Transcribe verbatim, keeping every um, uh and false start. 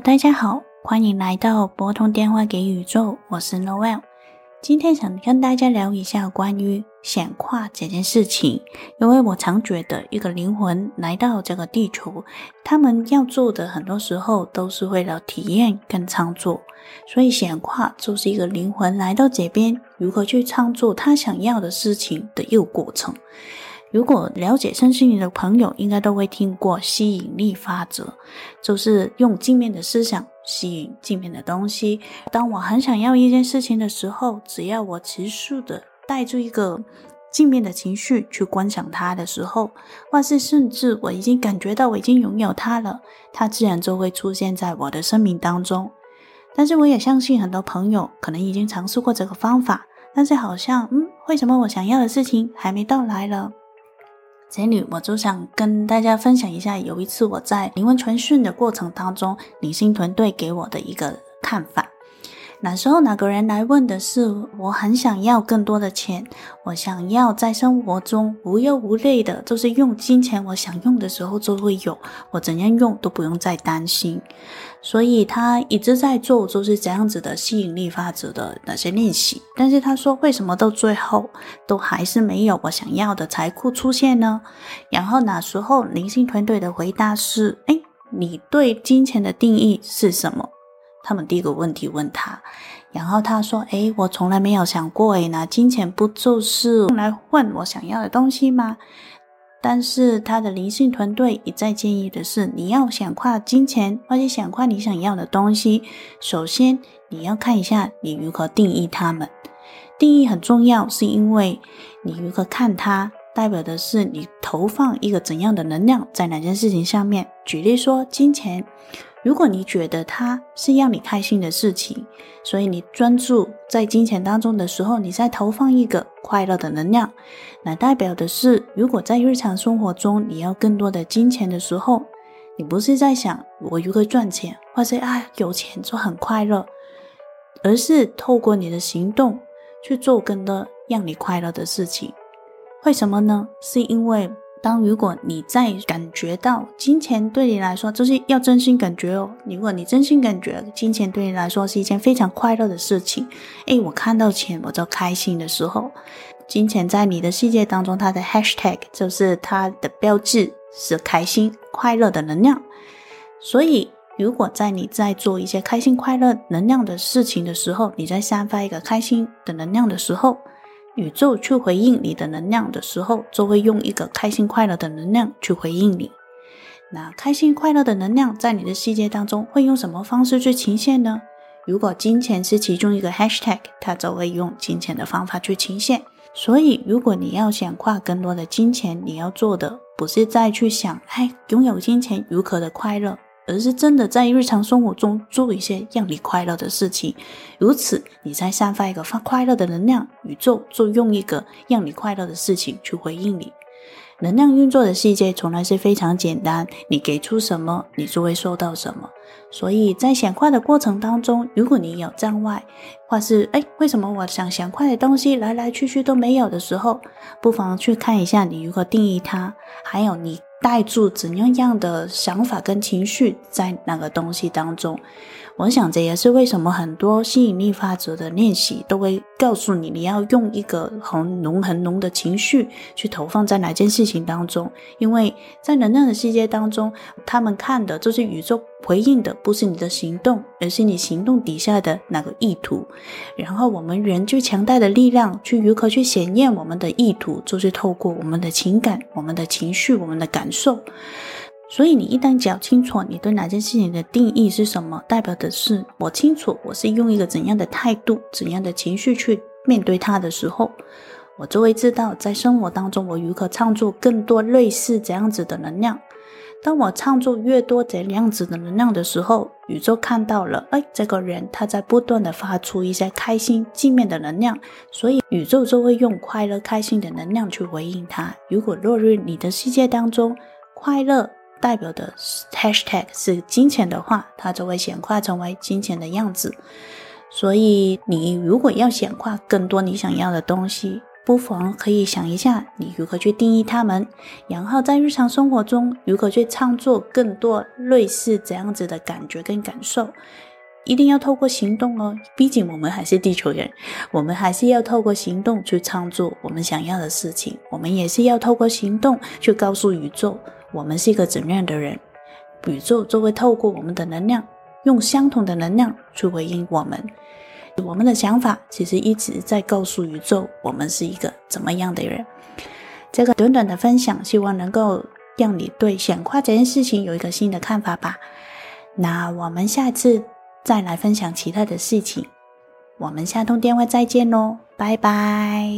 Hello， 大家好，欢迎来到拨通电话给宇宙，我是 Noel。 今天想跟大家聊一下关于显化这件事情，因为我常觉得一个灵魂来到这个地球，他们要做的很多时候都是为了体验跟创作，所以显化就是一个灵魂来到这边如何去创作他想要的事情的一个过程。如果了解身心灵的朋友应该都会听过吸引力法则，就是用镜面的思想吸引镜面的东西。当我很想要一件事情的时候，只要我持续的带着一个镜面的情绪去观想它的时候，或是甚至我已经感觉到我已经拥有它了，它自然就会出现在我的生命当中。但是我也相信很多朋友可能已经尝试过这个方法，但是好像嗯，为什么我想要的事情还没到来了？这里我就想跟大家分享一下，有一次我在灵魂传讯的过程当中，灵性团队给我的一个看法。那时候哪个人来问的是，我很想要更多的钱，我想要在生活中无忧无虑的，就是用金钱我想用的时候就会有，我怎样用都不用再担心。所以他一直在做就是这样子的吸引力法则的那些练习，但是他说为什么到最后都还是没有我想要的财库出现呢？然后那时候灵性团队的回答是，诶，你对金钱的定义是什么？他们第一个问题问他，然后他说诶，我从来没有想过诶，那金钱不就是用来换我想要的东西吗？但是他的灵性团队一再建议的是，你要显化金钱或者显化你想要的东西，首先你要看一下你如何定义它们。定义很重要，是因为你如何看它代表的是你投放一个怎样的能量在哪件事情上面。举例说金钱，如果你觉得它是让你开心的事情，所以你专注在金钱当中的时候，你在投放一个快乐的能量，那代表的是如果在日常生活中你要更多的金钱的时候，你不是在想我如何赚钱，或者啊有钱就很快乐，而是透过你的行动去做更多让你快乐的事情。为什么呢？是因为当如果你在感觉到金钱对你来说，就是要真心感觉哦。如果你真心感觉金钱对你来说是一件非常快乐的事情，诶，我看到钱我就开心的时候，金钱在你的世界当中，它的 hashtag 就是它的标志是开心快乐的能量。所以如果在你在做一些开心快乐能量的事情的时候，你在散发一个开心的能量的时候，宇宙去回应你的能量的时候，就会用一个开心快乐的能量去回应你。那开心快乐的能量在你的世界当中会用什么方式去呈现呢？如果金钱是其中一个 hashtag， 它就会用金钱的方法去呈现。所以如果你要显化更多的金钱，你要做的不是再去想哎，拥有金钱如何的快乐，而是真的在日常生活中做一些让你快乐的事情。如此你在散发一个快乐的能量，宇宙就用一个让你快乐的事情去回应你。能量运作的世界从来是非常简单，你给出什么你就会收到什么。所以在显化的过程当中，如果你有障碍或是诶为什么我想显化的东西来来去去都没有的时候，不妨去看一下你如何定义它，还有你带住怎样样的想法跟情绪在那个东西当中。我想这也是为什么很多吸引力法则的练习都会告诉你，你要用一个很浓很浓的情绪去投放在哪件事情当中，因为在能量的世界当中，他们看的就是宇宙回应的不是你的行动，而是你行动底下的那个意图。然后我们人最强大的力量去如何去显现我们的意图，就是透过我们的情感、我们的情绪、我们的感受。所以你一旦讲清楚你对哪件事情的定义是什么，代表的是我清楚我是用一个怎样的态度、怎样的情绪去面对它的时候，我就会知道在生活当中我如何创作更多类似这样子的能量。当我创作越多这样子的能量的时候，宇宙看到了哎，这个人他在不断的发出一些开心正面的能量，所以宇宙就会用快乐开心的能量去回应他。如果落入你的世界当中，快乐代表的 hashtag 是金钱的话，它就会显化成为金钱的样子。所以你如果要显化更多你想要的东西，不妨可以想一下你如何去定义它们，然后在日常生活中如何去创作更多类似这样子的感觉跟感受。一定要透过行动哦，毕竟我们还是地球人，我们还是要透过行动去创作我们想要的事情，我们也是要透过行动去告诉宇宙我们是一个怎样的人，宇宙就会透过我们的能量，用相同的能量去回应我们。我们的想法其实一直在告诉宇宙我们是一个怎么样的人。这个短短的分享，希望能够让你对显化这件事情有一个新的看法吧。那我们下次再来分享其他的事情，我们下通电话再见咯，拜拜。